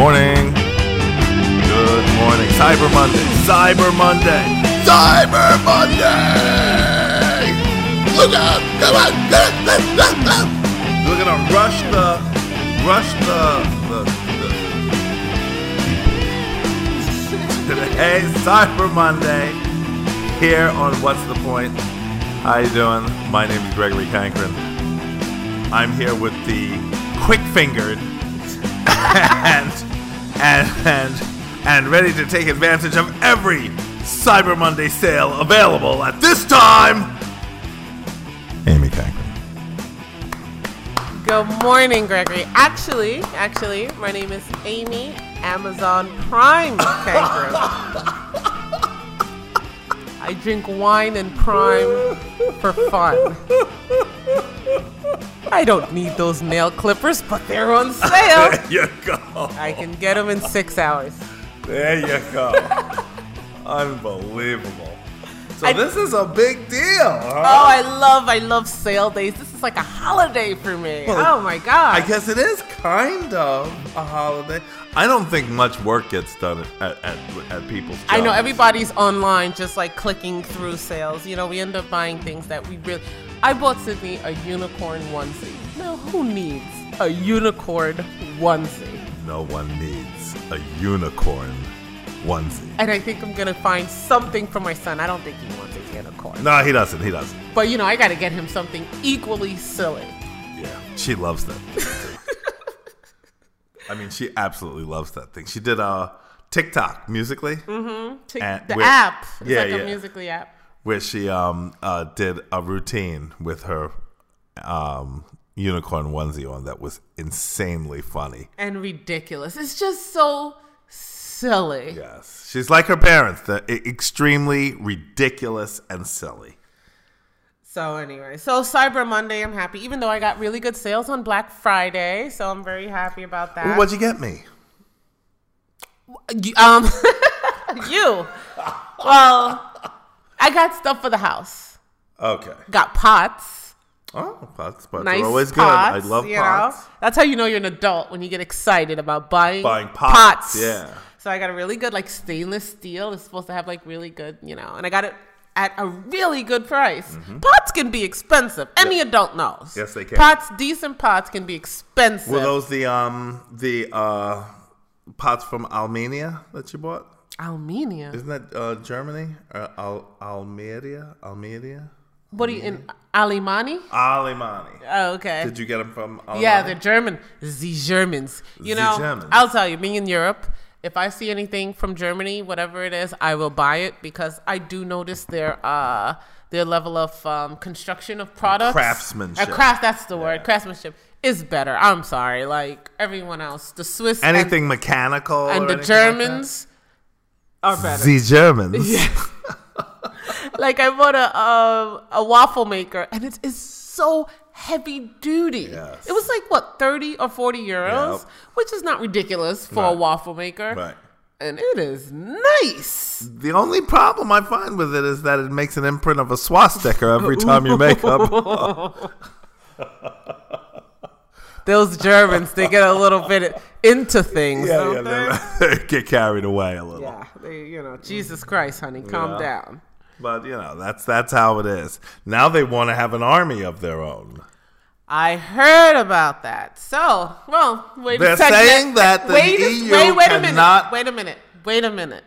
morning. Good morning. Cyber Monday. Cyber Monday. Cyber Monday. Look out! Come on! We're gonna rush the today Cyber Monday here on What's the Point. How you doing? My name is Gregory Pankrin. I'm here with the quick-fingered and ready to take advantage of every Cyber Monday sale available at this time, Amy Kangrin. Good morning, Gregory. Actually, my name is Amy Amazon Prime Kangrin. I drink wine and Prime for fun. I don't need those nail clippers, but they're on sale. There you go. I can get them in 6 hours. There you go. Unbelievable. So this is a big deal. Huh? Oh, I love sale days. This is like a holiday for me. Well, oh, my God. I guess it is kind of a holiday. I don't think much work gets done at people's jobs. I know. Everybody's online just like clicking through sales. You know, we end up buying things that we really... I bought Sydney a unicorn onesie. Now, who needs a unicorn onesie? No one needs a unicorn onesie. And I think I'm going to find something for my son. I don't think he wants a unicorn. No, he doesn't. He doesn't. But, you know, I got to get him something equally silly. Yeah, she loves that thing. I mean, she absolutely loves that thing. She did TikTok, Musical.ly. Mm-hmm. The app. It's a Musical.ly app. Where she did a routine with her unicorn onesie on that was insanely funny. And ridiculous. It's just so silly. Yes. She's like her parents. They're extremely ridiculous and silly. So anyway. So Cyber Monday, I'm happy. Even though I got really good sales on Black Friday. So I'm very happy about that. Well, what'd you get me? You. Well... I got stuff for the house. Okay. Got pots. Oh, pots. Nice. They're always pots, good. I love pots. Know? That's how you know you're an adult, when you get excited about buying pots. Yeah. So I got a really good, like, stainless steel. It's supposed to have, like, really good, you know. And I got it at a really good price. Mm-hmm. Pots can be expensive. Any adult knows. Yes, they can. Decent pots can be expensive. Were those the pots from Armenia that you bought? Almuñécar. Isn't that Germany? Almeria? What are you in? Alemani. Oh, okay. Did you get them from Alemani? Yeah, they're German. The Germans. You know, I'll tell you, being in Europe, if I see anything from Germany, whatever it is, I will buy it because I do notice their level of construction of products. Craftsmanship. That's the word. Yeah. Craftsmanship is better. I'm sorry. Like everyone else, the Swiss. Anything mechanical. And the Germans. Like are better. The Germans. Yeah. Like I bought a waffle maker, and it is so heavy duty. Yes. It was like what 30 or 40 euros, which is not ridiculous for a waffle maker. Right. And it is nice. The only problem I find with it is that it makes an imprint of a swastika every time you make up. Those Germans, they get a little bit into things. They get carried away a little. Yeah, Jesus Christ, honey, calm down. But, you know, that's how it is. Now they want to have an army of their own. I heard about that. So, well, wait a second. They're saying that the EU cannot... Wait a minute.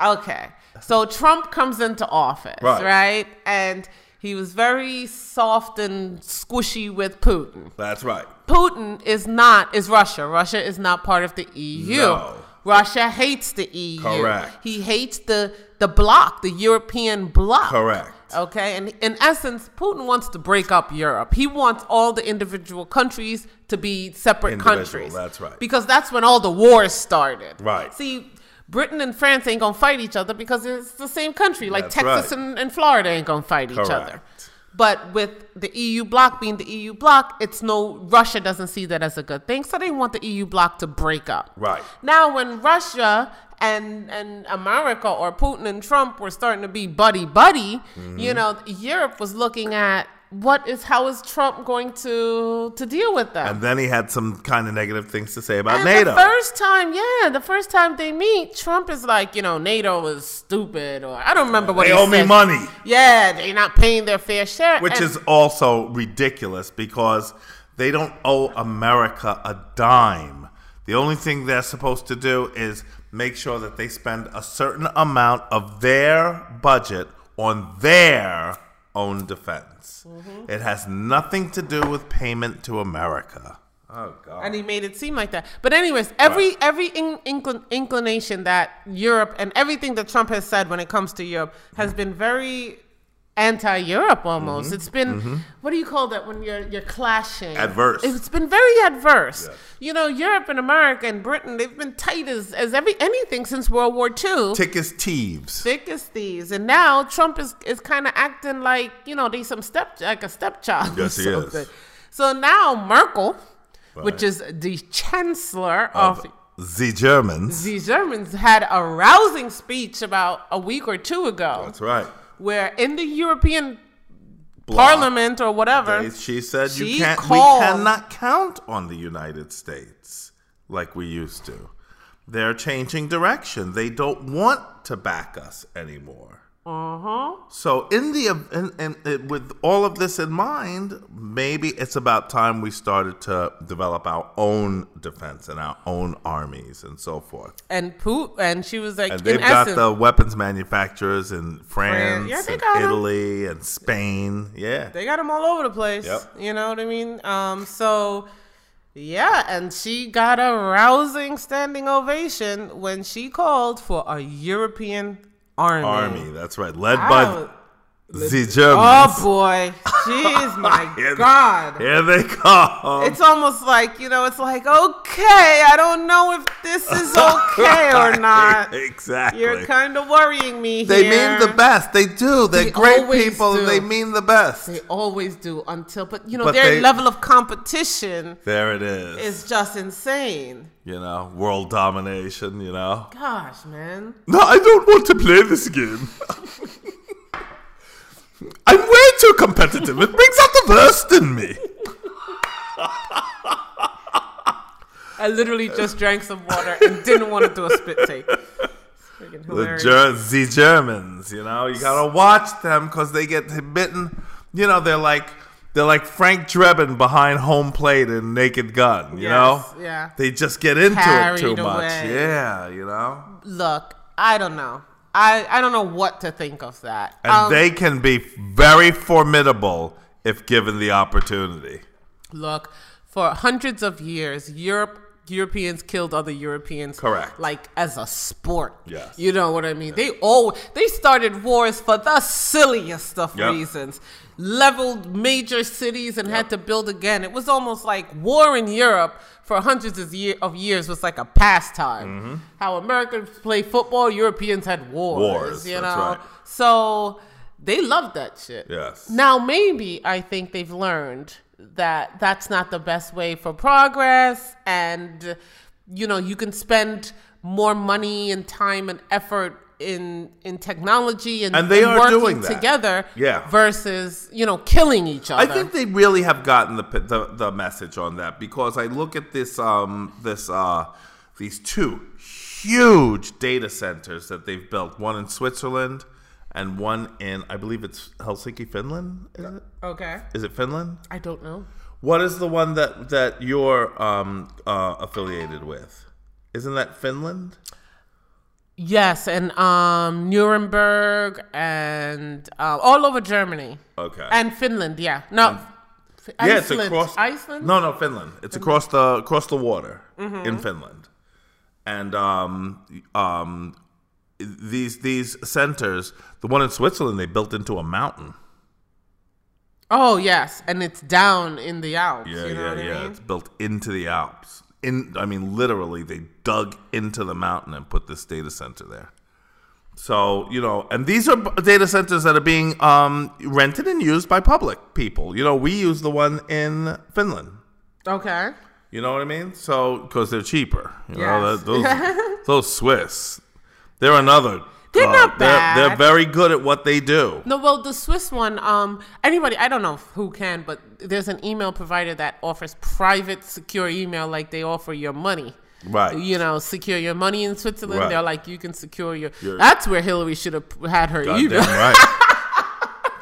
Okay. So Trump comes into office, right? And... he was very soft and squishy with Putin. That's right. Putin is Russia. Russia is not part of the EU. No. Russia hates the EU. Correct. He hates the bloc, the European bloc. Correct. Okay, and in essence, Putin wants to break up Europe. He wants all the individual countries to be separate countries. That's right. Because that's when all the wars started. Right. See, Britain and France ain't going to fight each other because it's the same country. Like Texas and Florida ain't going to fight each other. But with the EU bloc being the EU bloc, Russia doesn't see that as a good thing. So they want the EU bloc to break up. Right. Now, when Russia and America or Putin and Trump were starting to be buddy-buddy, Europe was looking at how is Trump going to deal with that? And then he had some kind of negative things to say about NATO. The first time they meet, Trump is like, NATO is stupid, or I don't remember what he said. They owe me money. Yeah, they're not paying their fair share. Which is also ridiculous because they don't owe America a dime. The only thing they're supposed to do is make sure that they spend a certain amount of their budget on their own defense. Mm-hmm. It has nothing to do with payment to America. Oh God! And he made it seem like that. But anyways, every inclination that Europe and everything that Trump has said when it comes to Europe has been very anti-Europe almost. Mm-hmm. It's been, what do you call that when you're clashing? Adverse. It's been very adverse. Yes. Europe and America and Britain, they've been tight as anything since World War II. Thick as thieves. And now Trump is kind of acting like, they like a stepchild. Yes, he is. So now Merkel, which is the chancellor of the Germans, had a rousing speech about a week or two ago. That's right. Where in the European Parliament or whatever, she said we cannot count on the United States like we used to. They're changing direction. They don't want to back us anymore. Uh-huh. So with all of this in mind, maybe it's about time we started to develop our own defense and our own armies and so forth. And she was like, and they've got the weapons manufacturers in France, and Italy, and Spain. Yeah, they got them all over the place. Yep. You know what I mean? So. Yeah, and she got a rousing standing ovation when she called for a European Army, that's right. Led by the Germans. Oh, boy. Jeez, my God. Here they come. It's almost like, it's like, okay, I don't know if this is okay or not. Exactly. You're kind of worrying me here. They mean the best. They do. They're great people. And they mean the best. They always do but their level of competition. There it is. It's just insane. World domination, Gosh, man. No, I don't want to play this game. I'm way too competitive. It brings out the worst in me. I literally just drank some water and didn't want to do a spit take. Freaking hilarious. The Germans, you gotta watch them because they get bitten. They're like Frank Drebin behind home plate in Naked Gun, you know? Yeah. They just get into it too much. Yeah, Look, I don't know. I don't know what to think of that. And they can be very formidable if given the opportunity. Look, for hundreds of years, Europeans killed other Europeans. Correct. Like as a sport. Yes. You know what I mean? Yes. They started wars for the silliest of reasons. Leveled major cities and had to build again. It was almost like war in Europe for hundreds of years was like a pastime. Mm-hmm. How Americans play football, Europeans had wars, Right. So they loved that shit. Yes. Now maybe I think they've learned that that's not the best way for progress, and you can spend more money and time and effort in technology and they are working doing that together versus killing each other. I think they really have gotten the message on that, because I look at this these two huge data centers that they've built, one in Switzerland and one in, I believe it's Helsinki, Finland. Is it? Okay. Is it Finland? I don't know. What is the one that you're affiliated with? Isn't that Finland? Yes, and Nuremberg and all over Germany. Okay. And Finland, yeah. No, Iceland. It's across Iceland. No, Finland. It's Finland. across the water in Finland, and these centers. The one in Switzerland, they built into a mountain. Oh yes, and it's down in the Alps. Yeah, I mean? It's built into the Alps. Literally, they dug into the mountain and put this data center there. So, and these are data centers that are being rented and used by public people. We use the one in Finland. Okay. You know what I mean? So, because they're cheaper. Those Swiss. They're another They're not bad. They're very good at what they do. No, well, the Swiss one, anybody, I don't know who can, but there's an email provider that offers private, secure email, like they offer your money. Right. You know, secure your money in Switzerland. Right. They're like, you can secure your... That's where Hillary should have had her email. Goddamn right.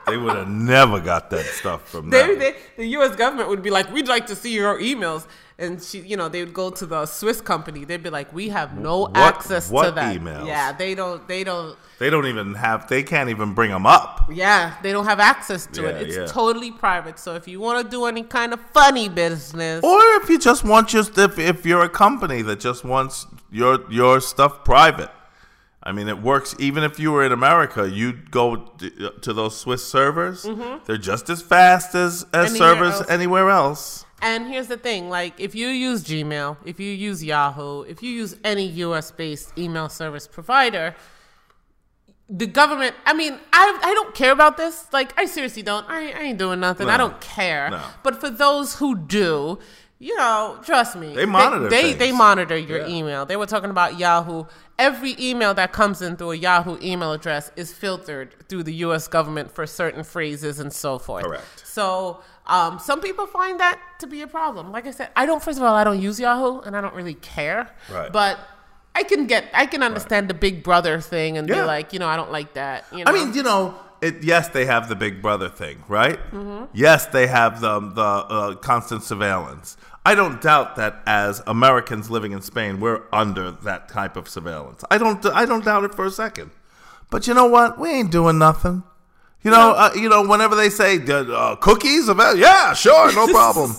They would have never got that stuff from them. The U.S. government would be like, we'd like to see your emails. And she, you know, they would go to the Swiss company. They'd be like, we have no access to that. Emails? Yeah, they don't even have, they can't even bring them up. Yeah, they don't have access to it. It's totally private. So if you want to do any kind of funny business. Or if you just want if you're a company that just wants your stuff private. I mean, it works. Even if you were in America, you'd go to those Swiss servers. Mm-hmm. They're just as fast as servers anywhere else. And here's the thing. Like, if you use Gmail, if you use Yahoo, if you use any U.S.-based email service provider, the government, I mean, I don't care about this. Like, I seriously don't. I ain't doing nothing. No. I don't care. No. But for those who do... You know, trust me. They monitor things. They monitor your email. They were talking about Yahoo. Every email that comes in through a Yahoo email address is filtered through the U.S. government for certain phrases and so forth. Correct. So some people find that to be a problem. Like I said, first of all, I don't use Yahoo, and I don't really care. Right. But I can understand the Big Brother thing and be like, you know, I don't like that. You know? I mean, you know. Yes, they have the Big Brother thing, right? Mm-hmm. Yes, they have the constant surveillance. I don't doubt that as Americans living in Spain, we're under that type of surveillance. I don't doubt it for a second. But you know what? We ain't doing nothing. You know, whenever they say cookies, yeah, sure, no problem.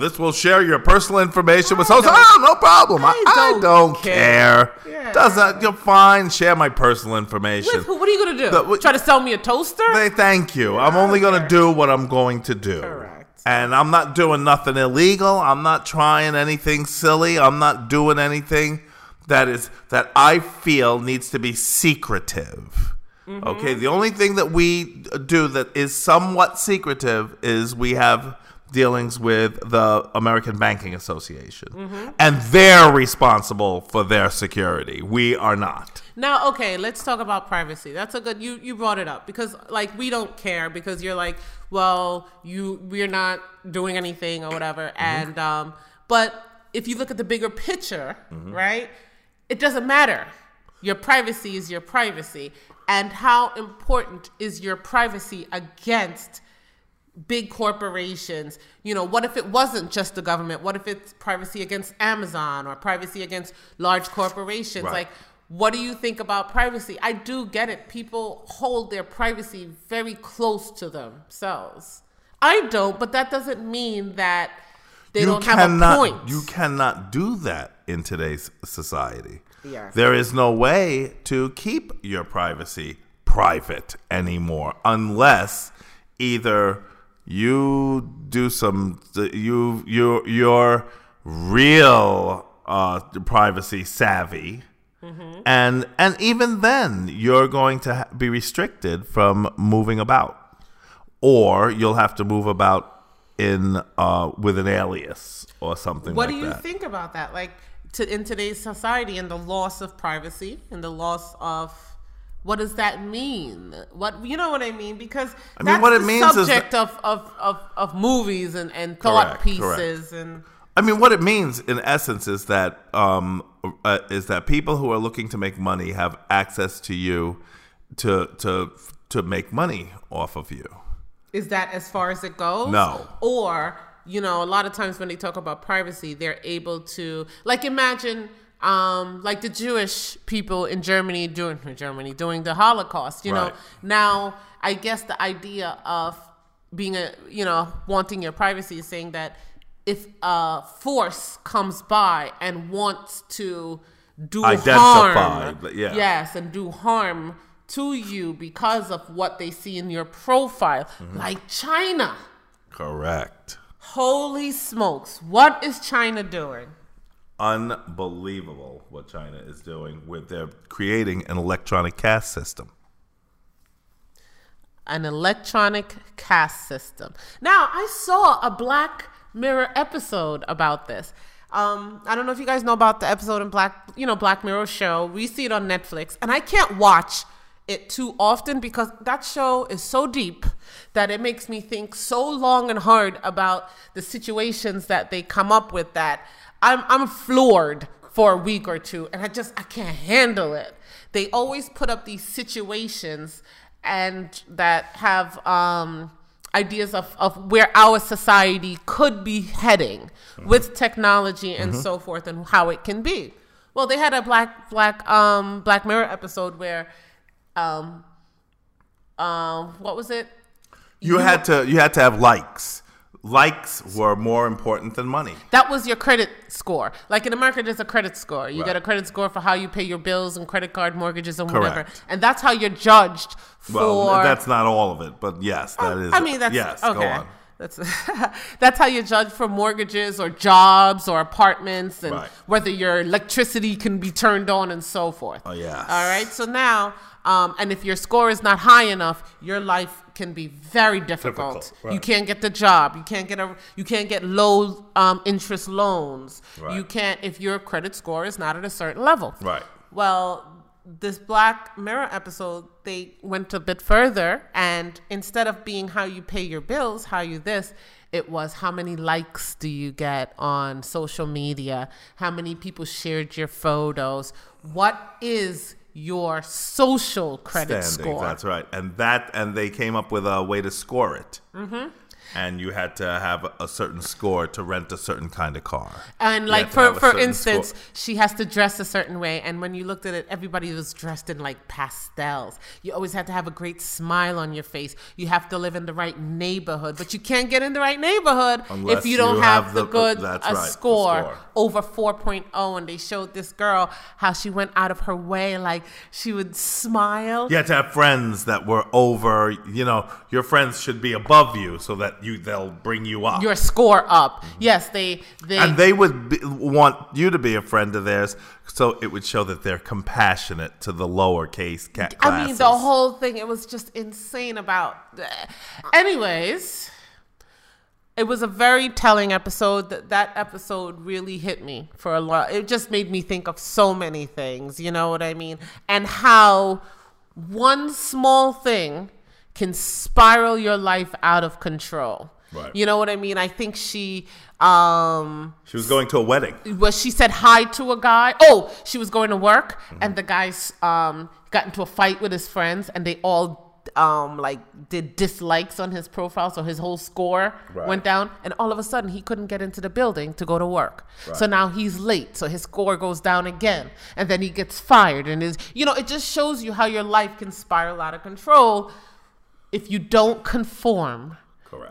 This will share your personal information with someone. Oh, no problem. I don't care. Yeah. You're fine. Share my personal information. With who? What are you going to do? Try to sell me a toaster? Thank you. I'm only going to do what I'm going to do. Correct. And I'm not doing nothing illegal. I'm not trying anything silly. I'm not doing anything that I feel needs to be secretive. Mm-hmm. Okay, the only thing that we do that is somewhat secretive is we have dealings with the American Banking Association. Mm-hmm. And they're responsible for their security. We are not. Now, okay, let's talk about privacy. That's a good... You brought it up because, like, we don't care because you're like, well, we're not doing anything or whatever. Mm-hmm. And but if you look at the bigger picture, mm-hmm. right, it doesn't matter. Your privacy is your privacy. And how important is your privacy against big corporations? You know, what if it wasn't just the government? What if it's privacy against Amazon or privacy against large corporations? Right. Like, what do you think about privacy? I do get it. People hold their privacy very close to themselves. I don't, but that doesn't mean that they don't have a point. You cannot do that in today's society. Yeah. There is no way to keep your privacy private anymore unless either you do you're real privacy savvy, mm-hmm. and even then you're going to be restricted from moving about, or you'll have to move about with an alias or something. What like do you that. Think about that? Like. In today's society and the loss of privacy and the loss of what does that mean? What you know what I mean? Because I mean, that's what it means subject is of movies and thought pieces and. I mean, what it means in essence is that people who are looking to make money have access to you to make money off of you. Is that as far as it goes? No. Or. You know, a lot of times when they talk about privacy, they're able to, like, imagine, like the Jewish people in Germany doing the Holocaust. You know, now I guess the idea of being wanting your privacy is saying that if a force comes by and wants to do harm to you because of what they see in your profile, mm-hmm. like China. Correct. Holy smokes. What is China doing? Unbelievable what China is doing with their creating an electronic caste system. An electronic caste system. Now, I saw a Black Mirror episode about this. I don't know if you guys know about the episode in Black Mirror show. We see it on Netflix, and I can't watch it too often because that show is so deep that it makes me think so long and hard about the situations that they come up with that I'm floored for a week or two, and I can't handle it. They always put up these situations and that have ideas of where our society could be heading with technology and so forth and how it can be. Well, they had a Black Mirror episode where what was it? You had to have likes. Likes were more important than money. That was your credit score. Like in America, there's a credit score. You get a credit score for how you pay your bills and credit card mortgages and whatever. And that's how you're judged for... Well, that's not all of it, but yes, that is... I mean, that's... Yes, okay. Go on. That's how you judge for mortgages or jobs or apartments and whether your electricity can be turned on and so forth. Oh, yeah. All right, so now... and if your score is not high enough, your life can be very difficult. You can't get the job. You can't get low interest loans. Right. You can't if your credit score is not at a certain level. Right. Well, this Black Mirror episode, they went a bit further, and instead of being how you pay your bills, how you this, it was how many likes do you get on social media? How many people shared your photos? What is your social credit score. That's right. And they came up with a way to score it. Mm-hmm. And you had to have a certain score to rent a certain kind of car. And like for instance, she has to dress a certain way. And when you looked at it, everybody was dressed in like pastels. You always had to have a great smile on your face. You have to live in the right neighborhood, but you can't get in the right neighborhood unless if you don't have the good score over 4.0. And they showed this girl how she went out of her way, like she would smile. You had to have friends that were over. You know, your friends should be above you so that they'll bring you up. Your score up. Mm-hmm. Yes, they... And they would want you to be a friend of theirs, so it would show that they're compassionate to the lowercase classes. I mean, the whole thing, it was just insane about... Anyways, it was a very telling episode. That episode really hit me for a lot. It just made me think of so many things, you know what I mean? And how one small thing can spiral your life out of control. Right. You know what I mean? I think she was going to a wedding. Well, she said hi to a guy. Oh, she was going to work, and the guys got into a fight with his friends, and they all like did dislikes on his profile, so his whole score went down. And all of a sudden, he couldn't get into the building to go to work. Right. So now he's late, so his score goes down again, and then he gets fired. And it just shows you how your life can spiral out of control if you don't conform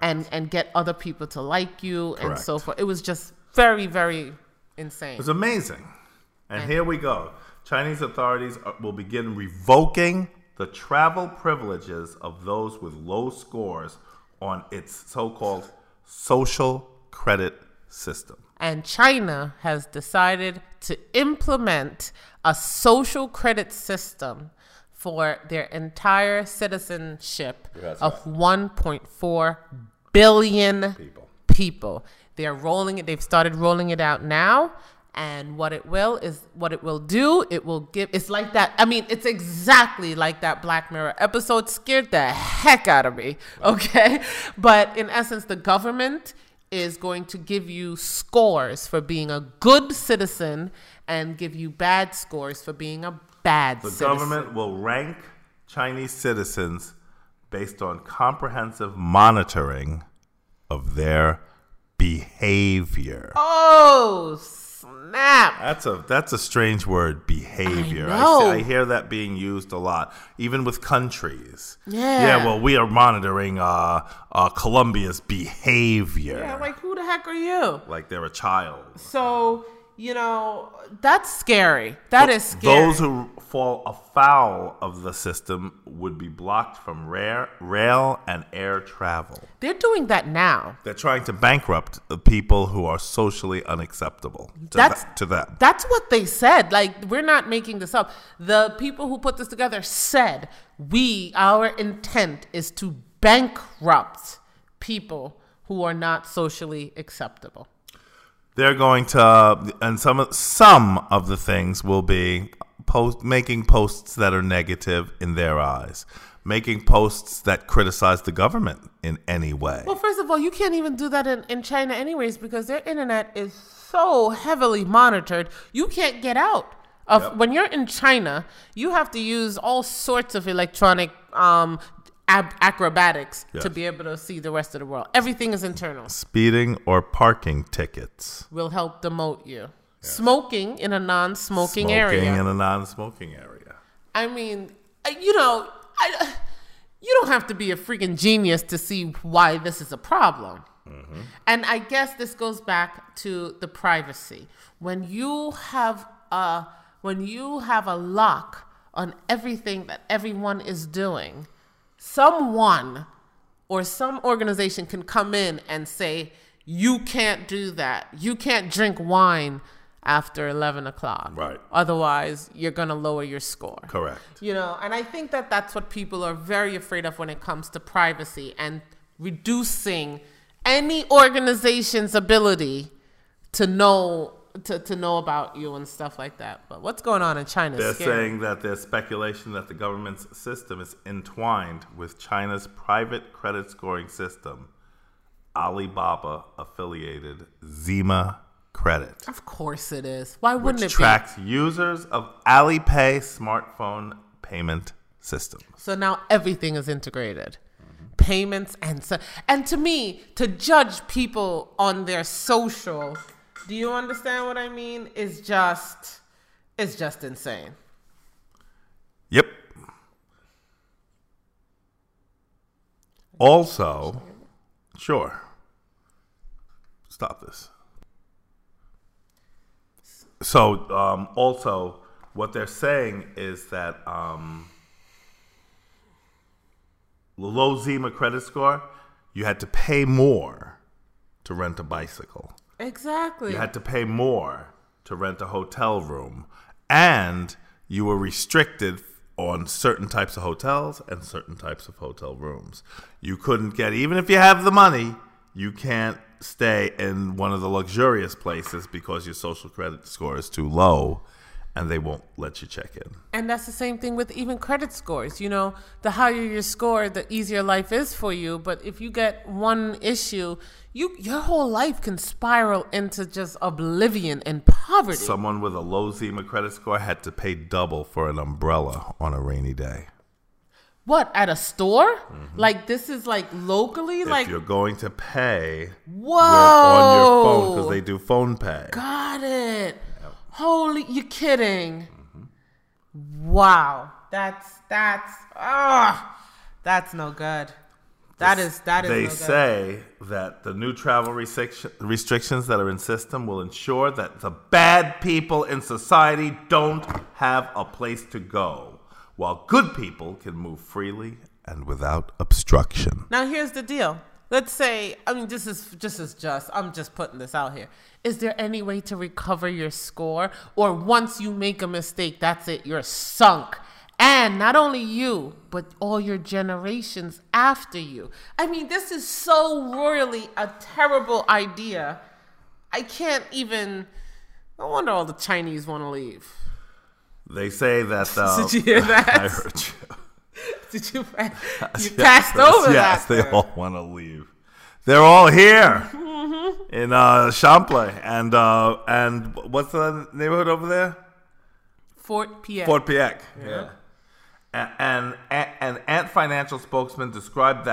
and get other people to like you and so forth. It was just very, very insane. It was amazing. And here we go. Chinese authorities will begin revoking the travel privileges of those with low scores on its so-called social credit system. And China has decided to implement a social credit system for their entire citizenship of 1.4 billion people. They've started rolling it out now, and it's like that. I mean, it's exactly like that Black Mirror episode. Scared the heck out of me. Okay. But in essence, the government is going to give you scores for being a good citizen and give you bad scores for being a bad citizen. The government will rank Chinese citizens based on comprehensive monitoring of their behavior. Oh, snap. That's a strange word, behavior. I hear that being used a lot, even with countries. Yeah, well, we are monitoring Colombia's behavior. Yeah, like, who the heck are you? Like, they're a child. So... You know, that's scary. That is scary. Those who fall afoul of the system would be blocked from rail and air travel. They're doing that now. They're trying to bankrupt the people who are socially unacceptable to them. That's what they said. Like, we're not making this up. The people who put this together said, our intent is to bankrupt people who are not socially acceptable. They're going to, and some of the things will be making posts that are negative in their eyes, making posts that criticize the government in any way. Well, first of all, you can't even do that in China anyways, because their internet is so heavily monitored. You can't get out of when you're in China. You have to use all sorts of electronic acrobatics to be able to see the rest of the world. Everything is internal. Speeding or parking tickets will help demote you. Yes. Smoking in a non-smoking area. Smoking in a non-smoking area. I mean, you know, you don't have to be a freaking genius to see why this is a problem. Mm-hmm. And I guess this goes back to the privacy. When you have a lock on everything that everyone is doing, someone or some organization can come in and say, you can't do that. You can't drink wine after 11 o'clock. Right. Otherwise, you're going to lower your score. Correct. You know, and I think that that's what people are very afraid of when it comes to privacy and reducing any organization's ability to know to know about you and stuff like that. But what's going on in China is scary. They're saying that there's speculation that the government's system is entwined with China's private credit scoring system, Alibaba-affiliated Zima Credit. Of course it is. Why wouldn't it be? Which tracks users of Alipay smartphone payment system. So now everything is integrated. Payments and to me, to judge people on their social... Do you understand what I mean? It's just insane. Yep. Also, sure. Stop this. So, also, what they're saying is that low Zima credit score, you had to pay more to rent a bicycle. Exactly. You had to pay more to rent a hotel room. And you were restricted on certain types of hotels and certain types of hotel rooms. You couldn't get, even if you have the money, you can't stay in one of the luxurious places because your social credit score is too low and they won't let you check in. And that's the same thing with even credit scores. You know, the higher your score, the easier life is for you. But if you get one issue, your whole life can spiral into just oblivion and poverty. Someone with a low Zima credit score had to pay double for an umbrella on a rainy day. What, at a store? Mm-hmm. Like, this is like locally? If like you're going to pay on your phone, because they do phone pay. Got it. Holy, you're kidding. Mm-hmm. Wow. That's no good. They say that the new travel restrictions that are in system will ensure that the bad people in society don't have a place to go, while good people can move freely and without obstruction. Now, here's the deal. Let's say, I mean, I'm just putting this out here. Is there any way to recover your score? Or once you make a mistake, that's it, you're sunk. And not only you, but all your generations after you. I mean, this is so royally a terrible idea. I wonder all the Chinese want to leave. They say that... Did you hear that? I heard you. Did you... You passed over that. Yes, they all want to leave. They're all here mm-hmm. in Champlain. And what's the neighborhood over there? Fort Pierre. Yeah. And Ant Financial spokesman described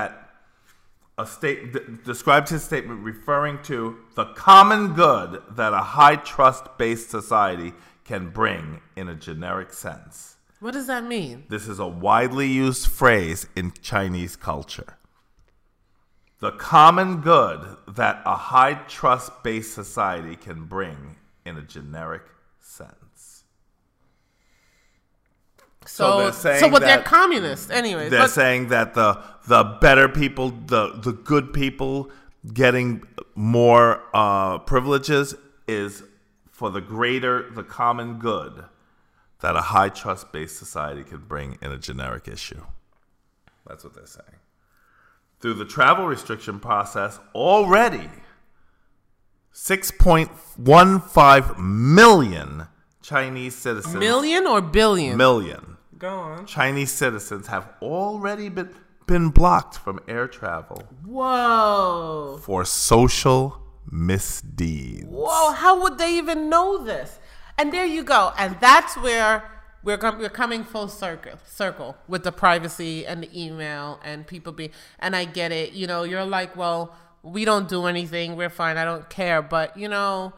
his statement referring to the common good that a high trust-based society can bring in a generic sense. What does that mean? This is a widely used phrase in Chinese culture. The common good that a high trust-based society can bring in a generic sense. So they're communists, anyways. They're saying that the better people, the good people getting more privileges is for the greater, the common good that a high trust-based society can bring in a generic issue. That's what they're saying. Through the travel restriction process already, 6.15 million Chinese citizens. Million or billion? Million. Go on. Chinese citizens have already been blocked from air travel. Whoa. For social misdeeds. Whoa, how would they even know this? And there you go. And that's where we're coming full circle with the privacy and the email and people being, and I get it. You know, you're like, well, we don't do anything. We're fine. I don't care. But, you know,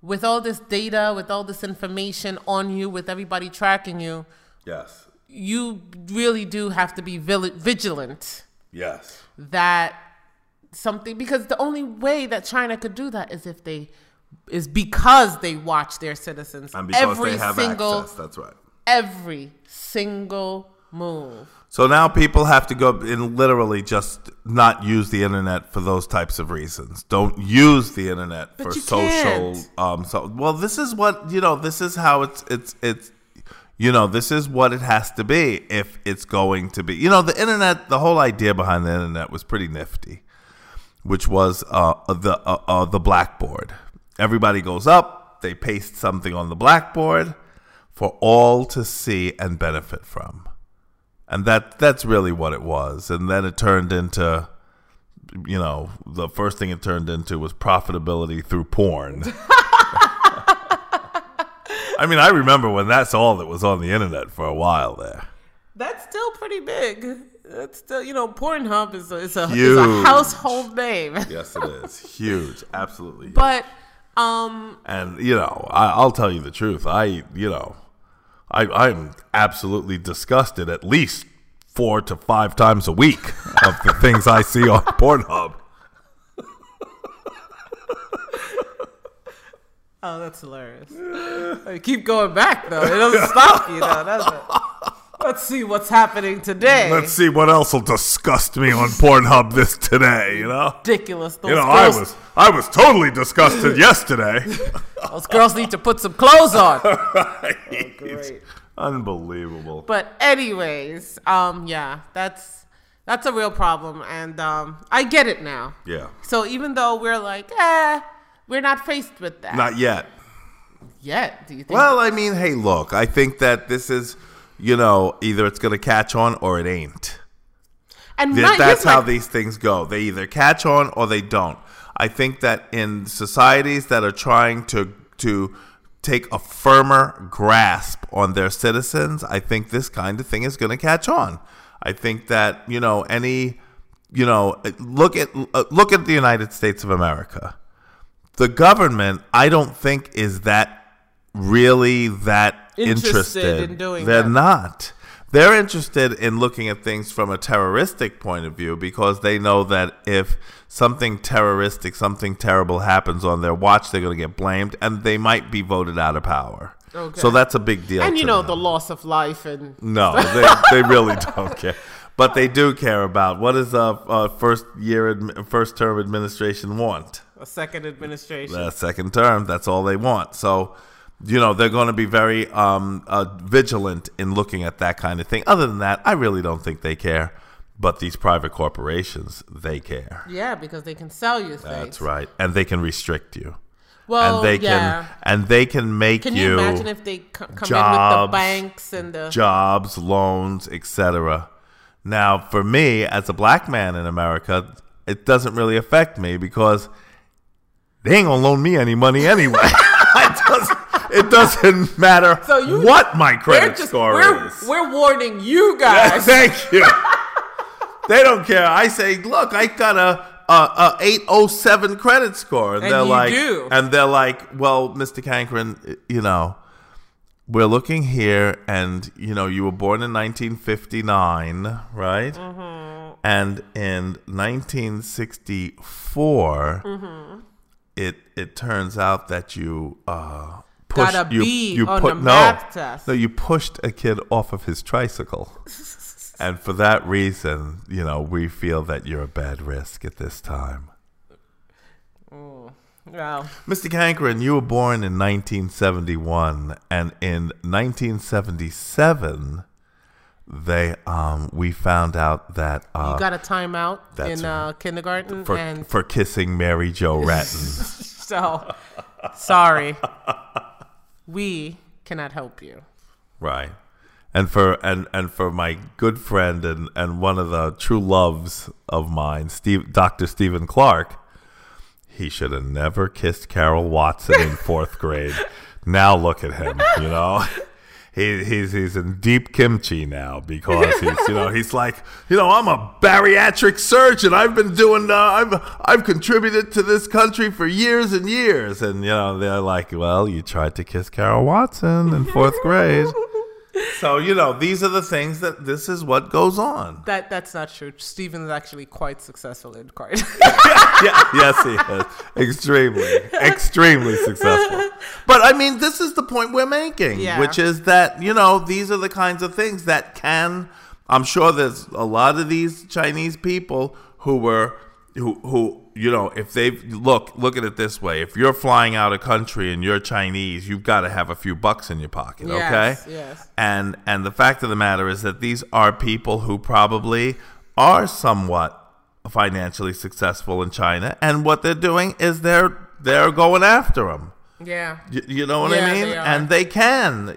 with all this data, with all this information on you, with everybody tracking you. Yes. You really do have to be vigilant. Yes. That something, because the only way that China could do that is if they, is because they watch their citizens. And because every they have single, access. That's right. Every single move. So now people have to go and literally just not use the internet for those types of reasons. Don't use the internet but for social. So well, this is what you know. This is how it's. You know, this is what it has to be if it's going to be. You know, the internet. The whole idea behind the internet was pretty nifty, which was the blackboard. Everybody goes up. They paste something on the blackboard for all to see and benefit from. And that's really what it was. And then it turned into, you know, the first thing it turned into was profitability through porn. I mean, I remember when that's all that was on the internet for a while there. That's still pretty big. That's still, you know, Pornhub is a household name. Yes, it is. Huge. Absolutely huge. But, and, you know, I'll tell you the truth. I'm absolutely disgusted at least 4 to 5 times a week of the things I see on Pornhub. Oh, that's hilarious. I keep going back, though. It doesn't stop you, though, does it? Let's see what's happening today. Let's see what else will disgust me on Pornhub this today, you know? Ridiculous. Those girls... I was totally disgusted yesterday. Those girls need to put some clothes on. Right. Oh, great. Unbelievable. But anyways, yeah, that's a real problem, and I get it now. Yeah. So even though we're like, we're not faced with that. Not yet. Yet, do you think? Well, I mean, hey, look, I think that this is... You know, either it's going to catch on or it ain't. And that's how these things go. They either catch on or they don't. I think that in societies that are trying to take a firmer grasp on their citizens, I think this kind of thing is going to catch on. I think that, you know, look at the United States of America. The government, I don't think, is that really that interested in doing that. They're not. They're interested in looking at things from a terroristic point of view because they know that if something terroristic, something terrible happens on their watch, they're going to get blamed and they might be voted out of power. Okay. So that's a big deal. And you know, the loss of life and no, they really don't care. But they do care about what does a first term administration want? A second administration. A second term. That's all they want. So. You know, they're going to be very vigilant in looking at that kind of thing. Other than that, I really don't think they care. But these private corporations, they care. Yeah, because they can sell you things. That's right. And they can restrict you. Well, and they can, and they can make you. Can you imagine if they come in with the banks and the... Jobs, loans, etc. Now, for me, as a black man in America, it doesn't really affect me because they ain't going to loan me any money anyway. It doesn't matter what my credit score is. We're warning you guys. Yeah, thank you. They don't care. I say, look, I got a 807 credit score, and they're like, do. And they're like, well, Mr. Kangrin, you know, we're looking here, and you know, you were born in 1959, right? Mm-hmm. And in 1964, mm-hmm. it turns out that you. You pushed a kid off of his tricycle, and for that reason, you know, we feel that you're a bad risk at this time. Mm. Wow, Mr. Kangrin, you were born in 1971, and in 1977, they we found out that you got a timeout in kindergarten for kissing Mary Jo Ratton. So, sorry. We cannot help you. Right. And for my good friend and one of the true loves of mine, Dr. Stephen Clark, he should have never kissed Carol Watson in fourth grade. Now look at him, you know. He's in deep kimchi now because he's like, I'm a bariatric surgeon. I've been doing I've contributed to this country for years and years, and they're like, well, you tried to kiss Carol Watson in fourth grade. So these are the things that this is what goes on. That's not true. Stephen's actually quite successful in court. Yes, he is extremely successful. But I mean, this is the point we're making, which is that these are the kinds of things that can. I'm sure there's a lot of these Chinese people who if they look at it this way, if you're flying out of country and you're Chinese, you've got to have a few bucks in your pocket, okay? Yes. And the fact of the matter is that these are people who probably are somewhat financially successful in China, and what they're doing is they're going after them. Yeah. You know what I mean? They are. And they can. The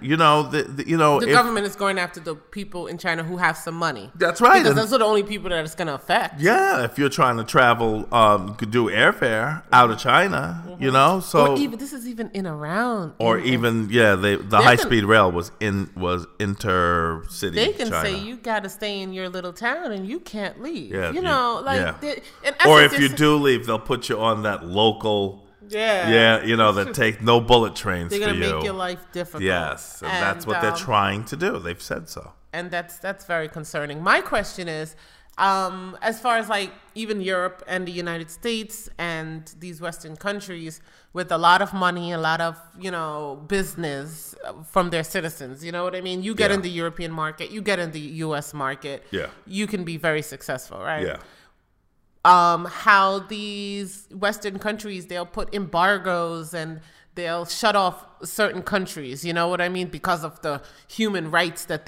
government is going after the people in China who have some money. That's right. Because those are the only people that it's going to affect. Yeah. If you're trying to travel, do airfare out of China, so. Or even, this is even in around. Or even, the high-speed rail was intercity They can China. Say, you got to stay in your little town and you can't leave. Yeah, or if you do leave, they'll put you on that local. Yeah, that take no bullet trains for you. They're going to make your life difficult. Yes, and that's what they're trying to do. They've said so. And that's very concerning. My question is, as far as even Europe and the United States and these Western countries with a lot of money, a lot of, business from their citizens, you know what I mean? You get in the European market, you get in the U.S. market, you can be very successful, right? Yeah. How these Western countries, they'll put embargoes and they'll shut off certain countries, you know what I mean, because of the human rights that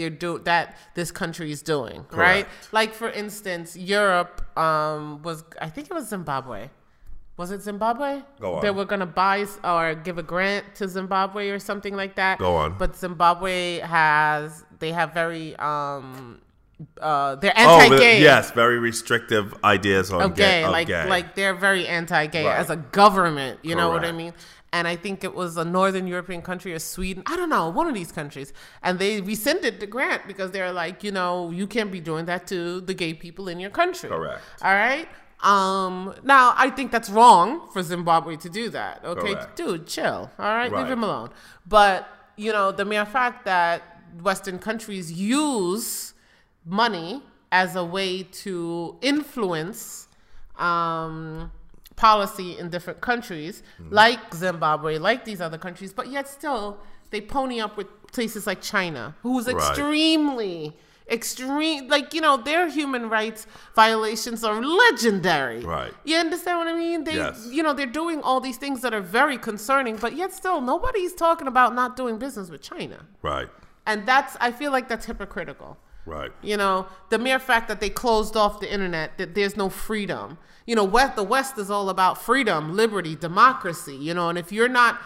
this country is doing, correct. Right? Like, for instance, Europe Zimbabwe. Was it Zimbabwe? Go on. They were going to buy or give a grant to Zimbabwe or something like that. Go on. But Zimbabwe they have very... they're anti-gay. Yes, very restrictive ideas on gay. Like they're very anti-gay as a government. You know what I mean? And I think it was a northern European country or Sweden. I don't know, one of these countries. And they rescinded the grant because they're like, you can't be doing that to the gay people in your country. Correct. All right. Now, I think that's wrong for Zimbabwe to do that. Okay, correct. Dude, chill. All right, leave him alone. But the mere fact that Western countries use money as a way to influence policy in different countries, like Zimbabwe, like these other countries, but yet still they pony up with places like China, who's extremely their human rights violations are legendary. Right. You understand what I mean? They, they're doing all these things that are very concerning, but yet still nobody's talking about not doing business with China. Right. And I feel like that's hypocritical. Right. The mere fact that they closed off the internet, that there's no freedom. The West is all about freedom, liberty, democracy, and if you're not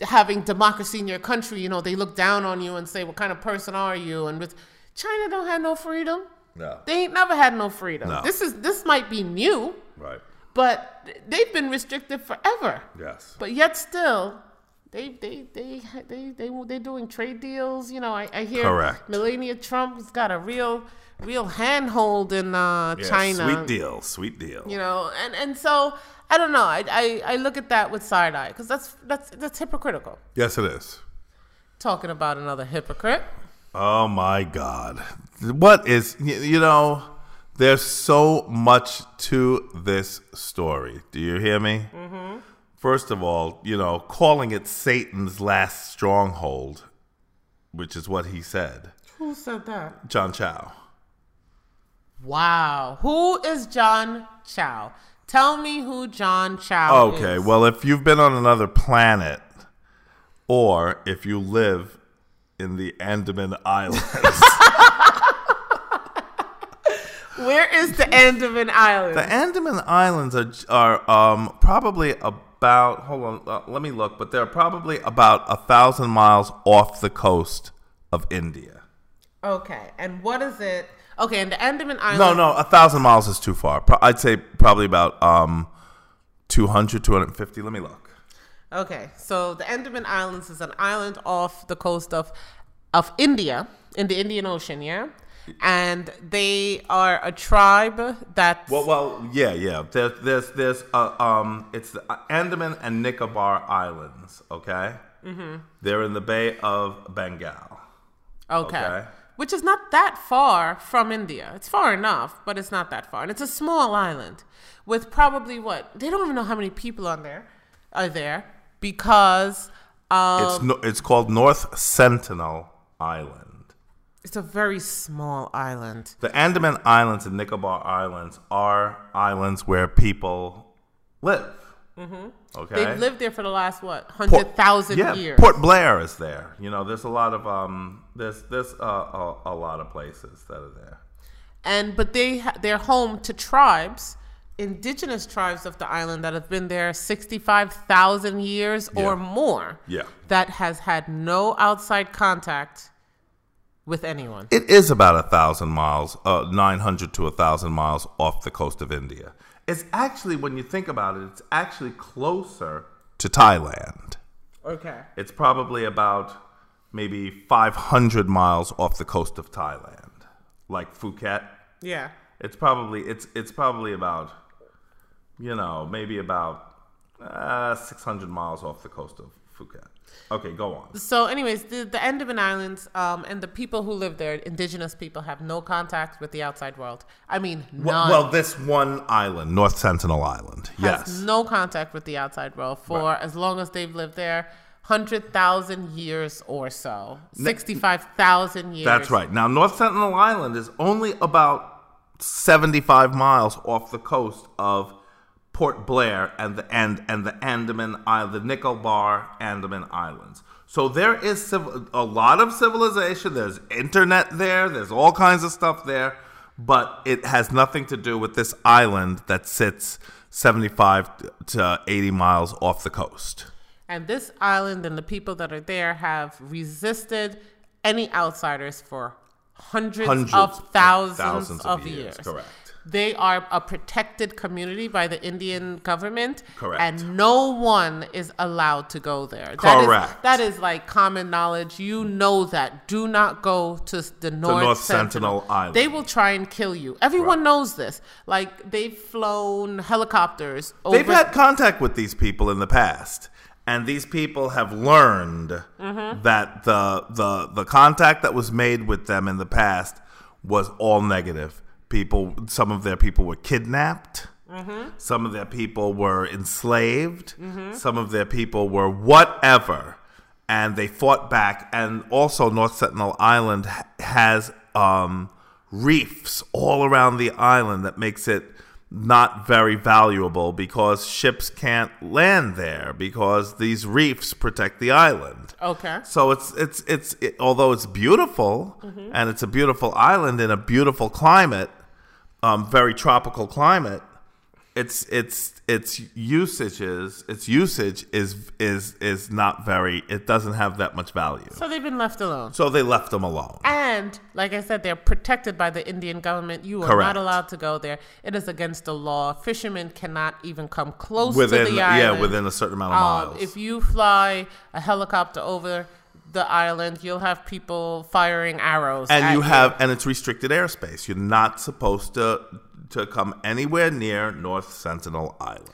having democracy in your country, they look down on you and say, what kind of person are you? And with China don't have no freedom. No. They ain't never had no freedom. No. This might be new. Right. But they've been restricted forever. Yes. But yet still They're doing trade deals. I hear correct. Melania Trump's got a real handhold in China. Sweet deal. And so I don't know. I look at that with side eye because that's hypocritical. Yes, it is. Talking about another hypocrite. Oh my God! What is There's so much to this story. Do you hear me? Mm-hmm. First of all, calling it Satan's last stronghold, which is what he said. Who said that? John Chau. Wow. Who is John Chau? Tell me who John Chau is. Okay. Well, if you've been on another planet or if you live in the Andaman Islands. Where is the Andaman Islands? The Andaman Islands are probably about, hold on, let me look, but they're probably about 1,000 miles off the coast of India. Okay, and what is it? Okay, and the Andaman Islands. No, 1,000 miles is too far. I'd say probably about 200, 250. Let me look. Okay, so the Andaman Islands is an island off the coast of India, in the Indian Ocean, yeah? And they are a tribe that's... Well, yeah. There's it's the Andaman and Nicobar Islands, okay? Mm-hmm. They're in the Bay of Bengal. Okay. Which is not that far from India. It's far enough, but it's not that far. And it's a small island with probably what? They don't even know how many people are there because... It's called North Sentinel Island. It's a very small island. The Andaman Islands and Nicobar Islands are islands where people live. Mm-hmm. Okay, they've lived there for the last 100,000 years. Port Blair is there. You know, there's a lot of a lot of places that are there. And but they're home to tribes, indigenous tribes of the island that have been there 65,000 years or more. Yeah, that has had no outside contact with anyone. It is about 1,000 miles, 900 to 1,000 miles off the coast of India. It's actually, when you think about it, it's actually closer to Thailand. Okay. It's probably about maybe 500 miles off the coast of Thailand, like Phuket. Yeah. It's probably about, you know, maybe about 600 miles off the coast of Phuket. Okay, go on. So anyways, the Andaman Islands and the people who live there, indigenous people, have no contact with the outside world. I mean, none. Well, this one island, North Sentinel Island, has no contact with the outside world for as long as they've lived there, 100,000 years or so, 65,000 years. That's right. Now, North Sentinel Island is only about 75 miles off the coast of Port Blair and the Andaman Island, the Nicobar Andaman Islands. So there is a lot of civilization. There's internet there. There's all kinds of stuff there, but it has nothing to do with this island that sits 75 to 80 miles off the coast. And this island and the people that are there have resisted any outsiders for hundreds of thousands of years. Correct. They are a protected community by the Indian government. Correct. And no one is allowed to go there. Correct. That is like common knowledge. You know that. Do not go to the North Sentinel Island. They will try and kill you. Everyone knows this. Like, they've flown helicopters over. They've had contact with these people in the past. And these people have learned that the contact that was made with them in the past was all negative. Some of their people were kidnapped. Mm-hmm. Some of their people were enslaved. Mm-hmm. Some of their people were whatever. And they fought back. And also North Sentinel Island has reefs all around the island that makes it not very valuable because ships can't land there because these reefs protect the island. Okay. So it's although it's beautiful and it's a beautiful island in a beautiful climate, very tropical climate, its usage is not very. It doesn't have that much value. So they've been left alone. So they left them alone. And like I said, they're protected by the Indian government. You are not allowed to go there. It is against the law. Fishermen cannot even come close to the island. Yeah, within a certain amount of miles. If you fly a helicopter over the island, you'll have people firing arrows. And it's restricted airspace. You're not supposed to come anywhere near North Sentinel Island.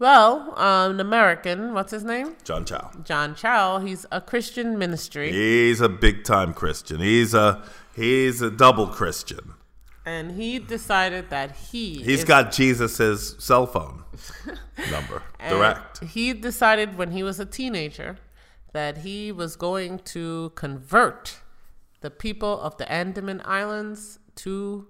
Well, an American, what's his name? John Chau. He's a Christian ministry. He's a big-time Christian. He's a double Christian. And he decided that He's got Jesus' cell phone number, direct. He decided when he was a teenager that he was going to convert the people of the Andaman Islands to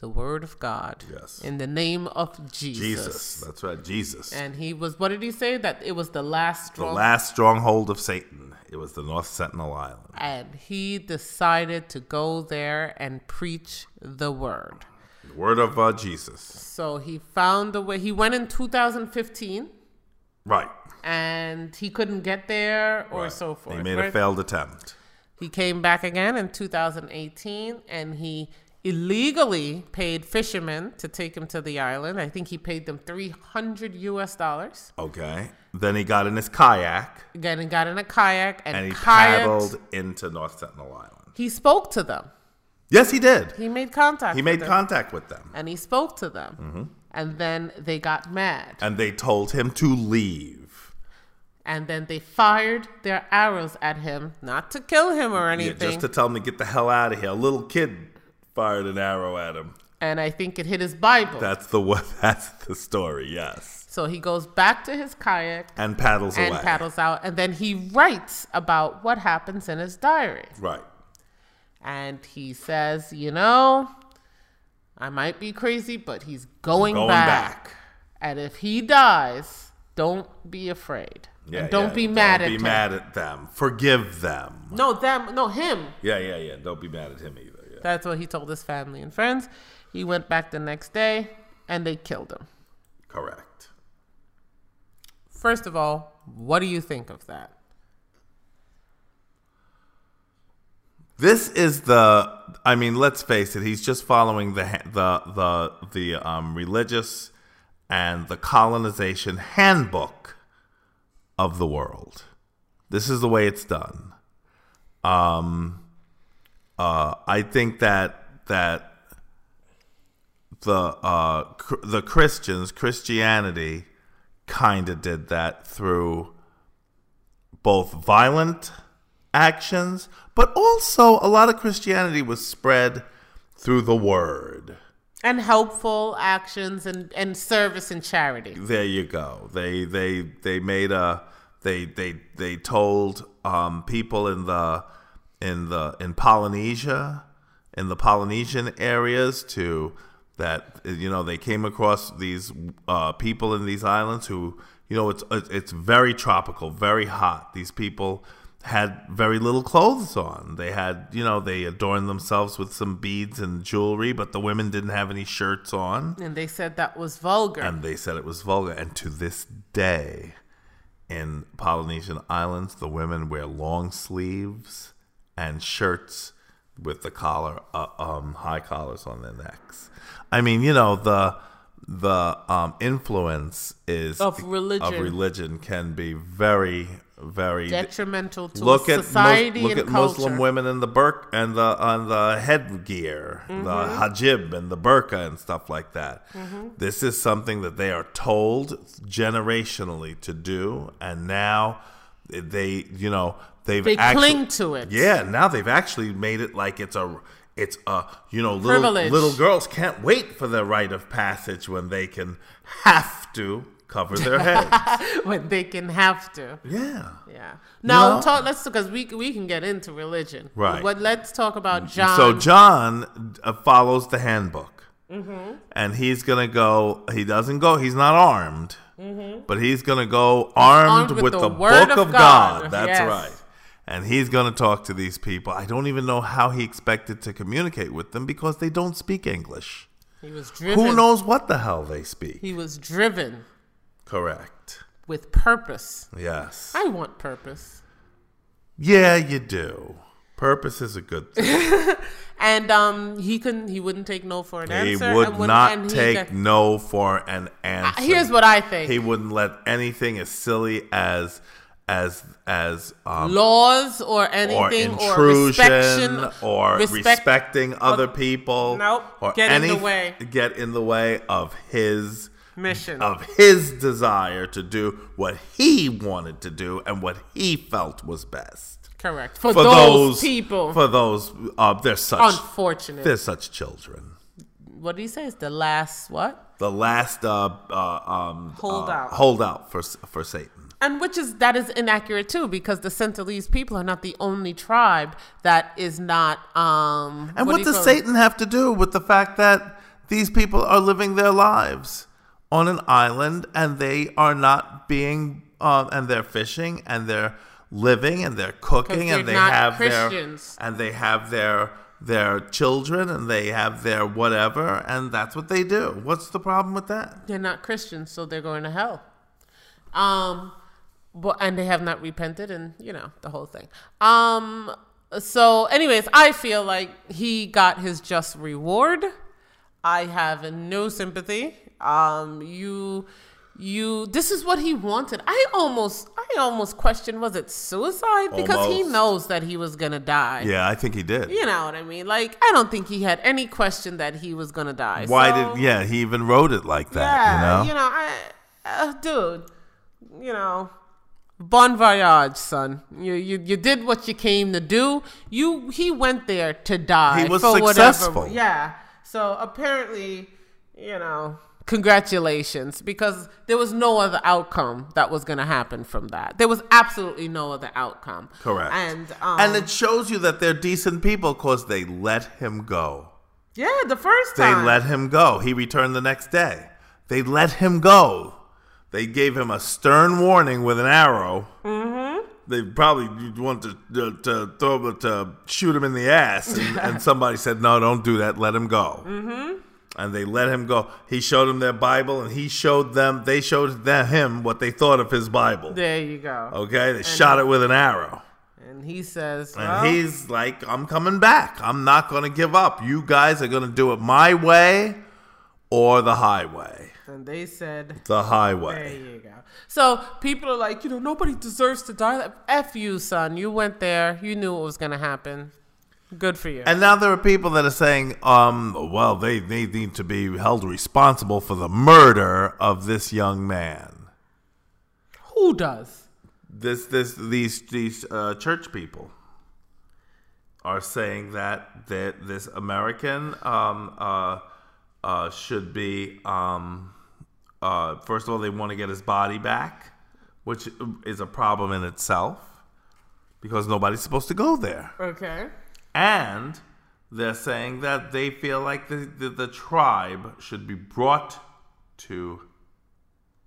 the word of God. Yes. In the name of Jesus. Jesus. That's right. Jesus. And he was, what did he say? That it was the last stronghold of Satan. It was the North Sentinel Island. And he decided to go there and preach the word. The word of Jesus. So he found a way. He went in 2015. Right. And he couldn't get there or so forth. He made a failed attempt. He came back again in 2018 and he illegally paid fishermen to take him to the island. I think he paid them $300 US. Okay. Then he got in his kayak. And he paddled into North Sentinel Island. He spoke to them. Yes, he did. He made contact with them. And he spoke to them. Mm-hmm. And then they got mad. And they told him to leave. And then they fired their arrows at him, not to kill him or anything. Yeah, just to tell him to get the hell out of here. A little kid fired an arrow at him. And I think it hit his Bible. That's the story, yes. So he goes back to his kayak. And paddles away. And paddles out. And then he writes about what happens in his diary. Right. And he says, you know, I might be crazy, but he's going back. And if he dies, don't be afraid. Yeah, and don't be mad at them. Forgive them. No, him. Yeah. Don't be mad at him either. Yeah. That's what he told his family and friends. He went back the next day, and they killed him. Correct. First of all, what do you think of that? This is let's face it, he's just following the religious and the colonization handbook of the world. This is the way it's done. I think that the Christianity kind of did that through both violent actions, but also a lot of Christianity was spread through the word. And helpful actions and service and charity. There you go. They told people in Polynesia, in the Polynesian areas they came across these people in these islands who, it's very tropical, very hot. These people had very little clothes on. They had, they adorned themselves with some beads and jewelry, but the women didn't have any shirts on. And they said that was vulgar. And to this day, in Polynesian Islands, the women wear long sleeves and shirts with the collar, high collars on their necks. I mean, the influence of religion can be very, very detrimental to society and culture. Look at Muslim women in the burqa and the headgear, mm-hmm. the hijab and the burqa and stuff like that. Mm-hmm. This is something that they are told generationally to do, and now they cling to it. Yeah, now they've actually made it like little girls can't wait for their rite of passage when they can have to cover their heads. When they can have to. Yeah. Yeah. Now, let's because we can get into religion. Right. But let's talk about John. So John follows the handbook. Mm-hmm. And he's going to go. He doesn't go. He's not armed. Mm-hmm. But he's going to go armed with the Book of God. That's right. And he's going to talk to these people. I don't even know how he expected to communicate with them because they don't speak English. He was driven. Who knows what the hell they speak? He was driven. Correct. With purpose. Yes. I want purpose. Yeah, you do. Purpose is a good thing. And he wouldn't take no for an answer. He would not take no for an answer. Here's what I think. He wouldn't let anything as silly as laws or anything or intrusion or respecting other people. Nope. Or get in the way of his mission, of his desire to do what he wanted to do and what he felt was best. Correct. For those people. For those they're such unfortunate. They're such children. What did he say? It's the last what? The last holdout for Satan. And that is inaccurate too, because the Sentinelese people are not the only tribe that is not. And what does Satan have to do with the fact that these people are living their lives on an island and they are not being and they're fishing and they're living and they're cooking and they have their children and they have their whatever, and that's what they do. What's the problem with that? They're not Christians, so they're going to hell. But, and they have not repented, and, you know, the whole thing. So anyways, I feel like he got his just reward. I have no sympathy. This is what he wanted. I almost questioned, was it suicide? Because he knows that he was going to die. Yeah, I think he did. You know what I mean? Like, I don't think he had any question that he was going to die. He even wrote it like that. Yeah, bon voyage, son. You did what you came to do. He went there to die. He was successful. Whatever. Yeah. So apparently, congratulations, because there was no other outcome that was going to happen from that. There was absolutely no other outcome. Correct. And it shows you that they're decent people because they let him go. Yeah, the first time. They let him go. He returned the next day. They let him go. They gave him a stern warning with an arrow. Mm-hmm. They probably wanted to shoot him in the ass. And somebody said, no, don't do that. Let him go. Mm-hmm. And they let him go. He showed them their Bible, and they showed him what they thought of his Bible. There you go. Okay? They shot it with an arrow. And he says, he's like, I'm coming back. I'm not going to give up. You guys are going to do it my way or the highway. And they said, the highway. There you go. So people are like, nobody deserves to die. F you, son. You went there. You knew what was going to happen. Good for you. And now there are people that are saying, they need to be held responsible for the murder of this young man. Who does? These church people are saying that this American should be, first of all, they want to get his body back, which is a problem in itself because nobody's supposed to go there. Okay. And they're saying that they feel like the tribe should be brought to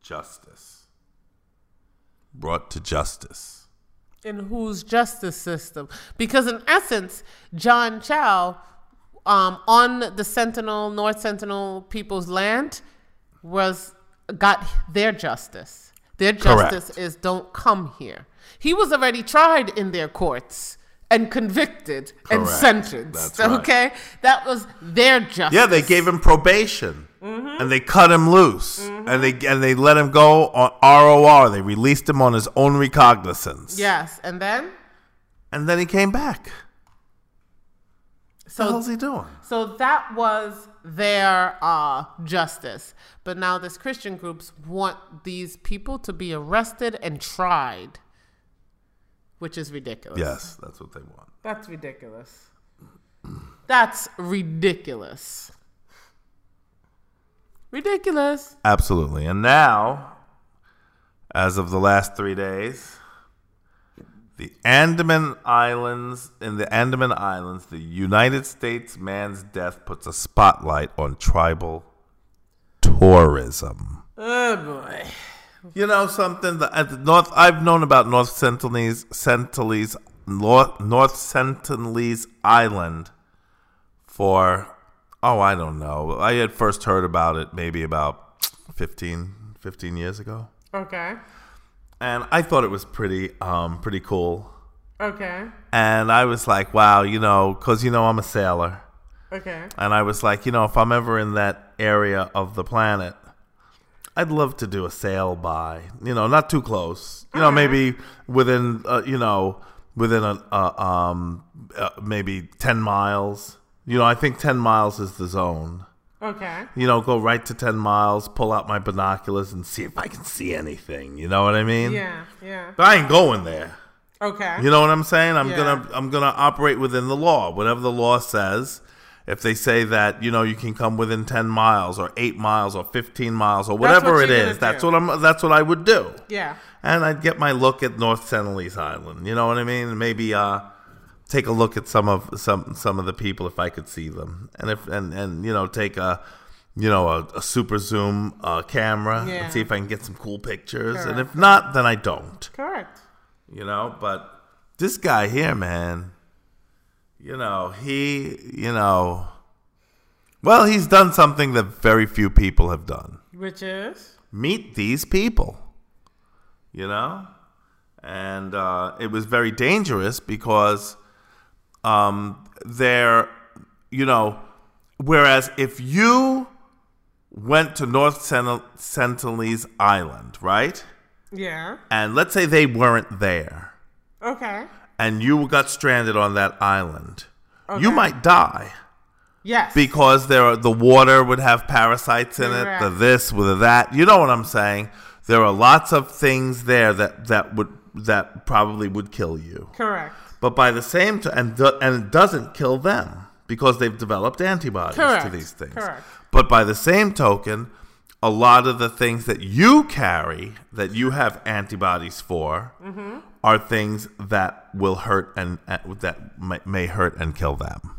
justice. Brought to justice. In whose justice system? Because in essence, John Chau, on the North Sentinel people's land, got their justice. Their justice is don't come here. He was already tried in their courts. And convicted. Correct. And sentenced. That's okay? Right. That was their justice. Yeah, they gave him probation. Mm-hmm. And they cut him loose. Mm-hmm. And they let him go on ROR. They released him on his own recognizance. Yes. And then? And then he came back. So, what the hell's he doing? So that was their justice. But now these Christian groups want these people to be arrested and tried. Which is ridiculous. Yes, that's what they want. That's ridiculous. That's ridiculous. Ridiculous. Absolutely. And now, as of the last 3 days, in the Andaman Islands, the United States man's death puts a spotlight on tribal tourism. Oh, boy. You know something? I've known about North Sentinelese Island for, I don't know. I had first heard about it maybe about 15 years ago. Okay. And I thought it was pretty cool. Okay. And I was like, wow, because I'm a sailor. Okay. And I was like, if I'm ever in that area of the planet, I'd love to do a sail by, not too close, maybe within, maybe 10 miles, I think 10 miles is the zone. Okay. Go right to 10 miles, pull out my binoculars and see if I can see anything. You know what I mean? Yeah. Yeah. But I ain't going there. Okay. You know what I'm saying? I'm going to operate within the law, whatever the law says. If they say that, you can come within 10 miles or 8 miles or 15 miles or whatever it is, that's what I would do. Yeah. And I'd get my look at North Sentinelese Island. You know what I mean? Maybe take a look at some of the people if I could see them. And take a super zoom camera and see if I can get some cool pictures. Correct. And if not, then I don't. Correct. But this guy here, man, he's done something that very few people have done. Which is? Meet these people. you know? And it was very dangerous because there, you know, whereas if you went to North Sentinelese Island, right? Yeah. And let's say they weren't there. Okay. And you got stranded on that island. Okay. You might die. Yes. Because there are, the water would have parasites in it, the this, the that. You know what I'm saying? There are lots of things there that probably would kill you. Correct. But by the same time, and it doesn't kill them because they've developed antibodies to these things. Correct. But by the same token, a lot of the things that you carry that you have antibodies for are things that will hurt and that may hurt and kill them.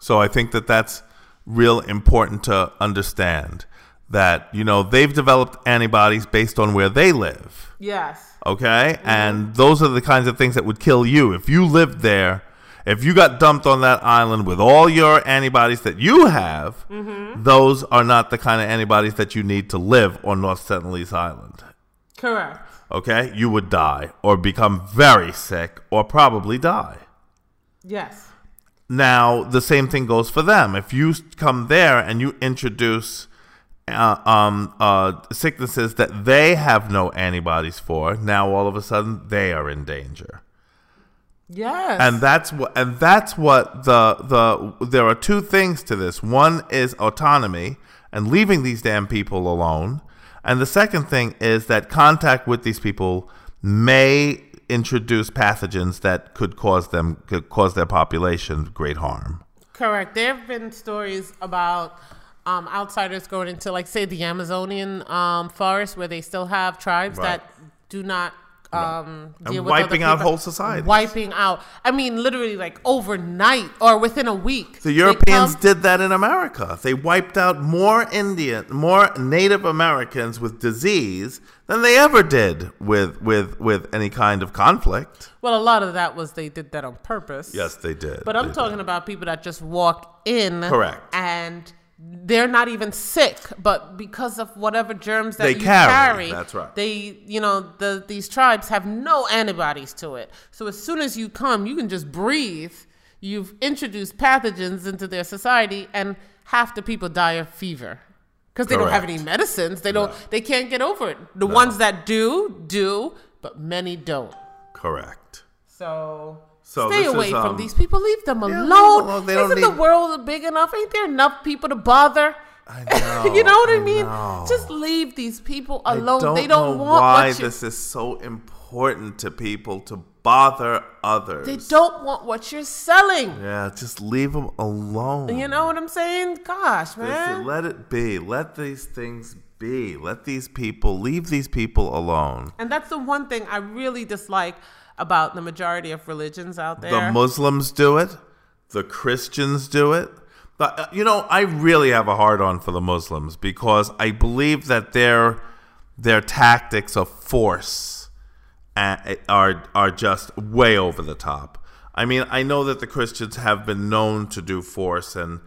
So I think that that's real important to understand that, you know, they've developed antibodies based on where they live. Yes. Okay? Mm-hmm. And those are the kinds of things that would kill you. If you lived there, if you got dumped on that island with all your antibodies that you have, those are not the kind of antibodies that you need to live on North Sentinelese Island. Correct. Okay? You would die or become very sick or probably die. Yes. Now, the same thing goes for them. If you come there and you introduce sicknesses that they have no antibodies for, now all of a sudden they are in danger. Yes. And that's what there are two things to this. One is autonomy and leaving these damn people alone. And the second thing is that contact with these people may introduce pathogens that could cause their population great harm. Correct. There have been stories about outsiders going into, like, say, the Amazonian forest, where they still have tribes that do not deal with wiping out whole societies. Wiping out. I mean, literally, like, overnight or within a week. The Europeans did that in America. They wiped out more Native Americans with disease than they ever did with any kind of conflict. Well, a lot of that was they did that on purpose. Yes, they did. But I'm talking about people that just walk in. Correct. And they're not even sick, but because of whatever germs that you carry, that's right. They, you know, these tribes have no antibodies to it. So as soon as you come, you can just breathe. You've introduced pathogens into their society, and half the people die of fever. Because they don't have any medicines. They don't. No. They can't get over it. The ones that do, but many don't. Correct. So stay away from these people. Leave them alone. Isn't the world big enough? Ain't there enough people to bother? I know. You know what I mean? Know. Just leave these people alone. They don't want why what you, this is so important to people to bother others. They don't want what you're selling. Yeah, just leave them alone. You know what I'm saying? Gosh, man. Let it be. Let these things be. Let these people, leave these people alone. And that's the one thing I really dislike about the majority of religions out there. The Muslims do it. The Christians do it. But, you know, I really have a hard-on for the Muslims because I believe that their tactics of force are just way over the top. I mean, I know that the Christians have been known to do force and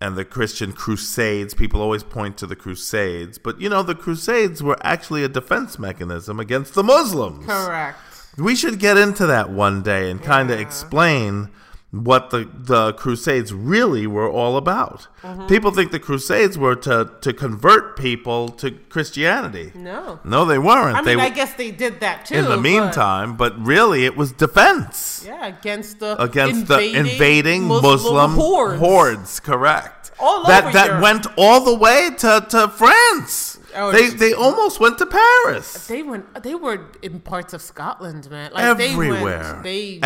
the Christian crusades. People always point to the crusades. But, you know, the crusades were actually a defense mechanism against the Muslims. Correct. We should get into that one day and kind of explain what the crusades really were all about. Mm-hmm. People think the crusades were to convert people to Christianity. No, they weren't. I mean, I guess they did that too in the meantime, but really it was defense. Yeah, against the invading Muslim hordes. Correct. All that over that went all the way to France. Oh, they almost went to Paris. They were in parts of Scotland, man. Like, everywhere. They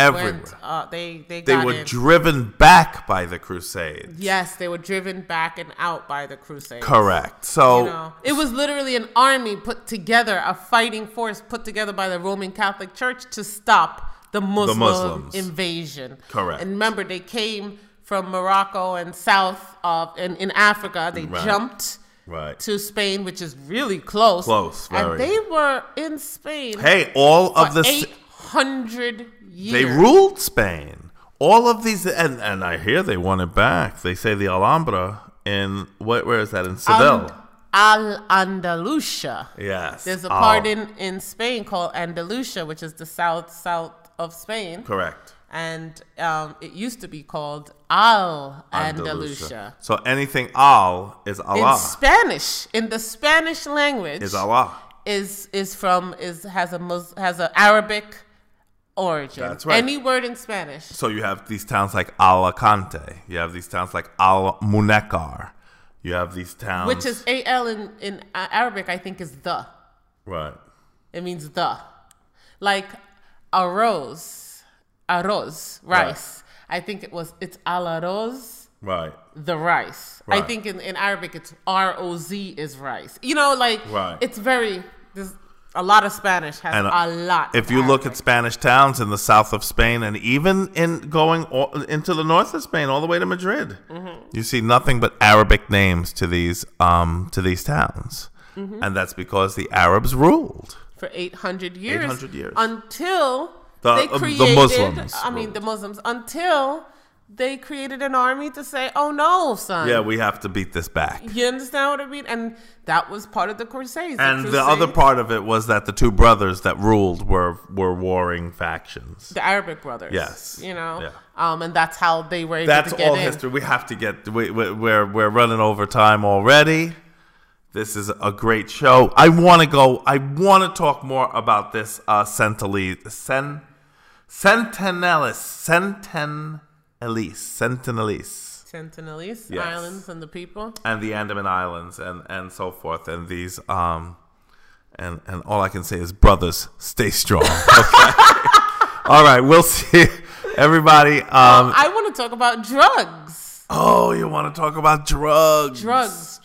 were driven back by the Crusades. Yes, they were driven back and out by the Crusades. Correct. So, you know, it was literally an army put together, a fighting force put together by the Roman Catholic Church to stop the Muslim invasion. Correct. And remember, they came from Morocco and south of in Africa. They jumped. Right. To Spain, which is really close. Close, very. And they were in Spain. Hey, all for of the 800 years. They ruled Spain. All of these, and I hear they want it back. They say the Alhambra in where is that in Seville? Al Andalusia. Yes. There's a part in Spain called Andalusia, which is the south of Spain. Correct. And it used to be called Al Andalusia. So anything Al is Allah. In Spanish, in the Spanish language, is Allah. Has an Arabic origin. That's right. Any word in Spanish. So you have these towns like Alicante. You have these towns like Almuñécar. You have these towns, which is al in Arabic, I think, is the. Right. It means the, like arroz, rice. Right. I think it's al arroz. Right. The rice. Right. I think in Arabic it's roz is rice. You know, like it's very. There's a lot of Spanish has a lot. If you look at Spanish towns in the south of Spain, and even in going into the north of Spain, all the way to Madrid, you see nothing but Arabic names to these towns, and that's because the Arabs ruled for 800 years. 800 years until they created the Muslims. I mean, the Muslims until. They created an army to say, oh, no, son. Yeah, we have to beat this back. You understand what I mean? And that was part of the Crusades. And the other part of it was that the two brothers that ruled were warring factions. The Arabic brothers. Yes. You know? Yeah. And that's how they were able to get in. That's all history. We have to get... We're running over time already. This is a great show. I want to go... I want to talk more about this Sentinelese yes. Islands and the people and the Andaman Islands and so forth and these and all I can say is brothers stay strong. Okay. All right, we'll see everybody. I want to talk about drugs. Oh, you want to talk about drugs? Drugs.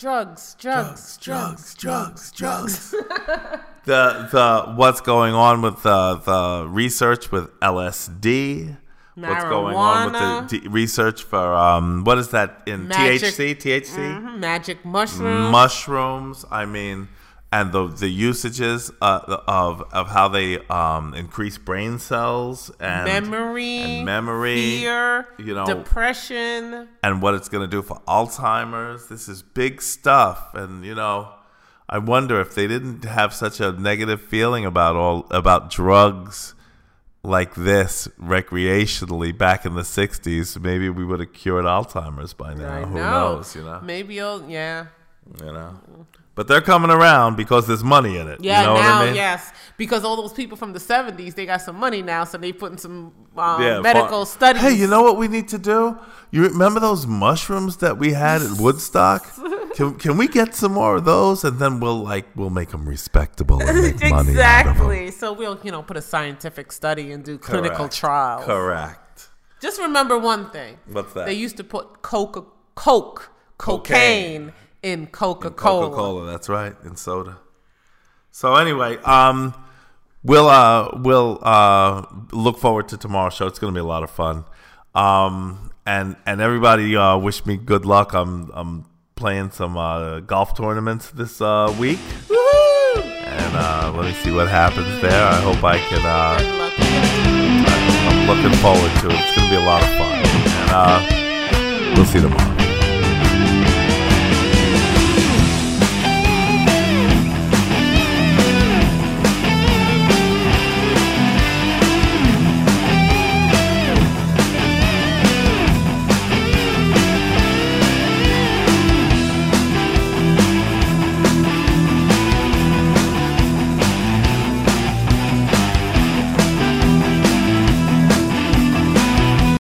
The what's going on with the research with LSD? Marijuana. What's going on with the research for, what is that in magic, THC? Mm-hmm, magic mushrooms. I mean, and the usages of how they increase brain cells and memory, fear, you know, depression. And what it's going to do for Alzheimer's. This is big stuff. And, you know, I wonder if they didn't have such a negative feeling about drugs like this recreationally back in the 60s, maybe we would have cured Alzheimer's by now. Who knows, you know? Maybe you know. But they're coming around because there's money in it. Yeah, you know now, what I mean? Yes. Because all those people from the 70s, they got some money now, so they putting some medical studies. Hey, you know what we need to do? You remember those mushrooms that we had at Woodstock? Can we get some more of those? And then we'll make them respectable and make money out of them. Exactly. So we'll, you know, put a scientific study and do clinical trials. Correct. Just remember one thing. What's that? They used to put cocaine. In Coca-Cola. That's right. In soda. So anyway, we'll look forward to tomorrow's show. It's going to be a lot of fun. And everybody wish me good luck. I'm playing some golf tournaments this week. Woo-hoo! And let me see what happens there. I hope I can. I'm looking forward to it. It's going to be a lot of fun. And we'll see you tomorrow.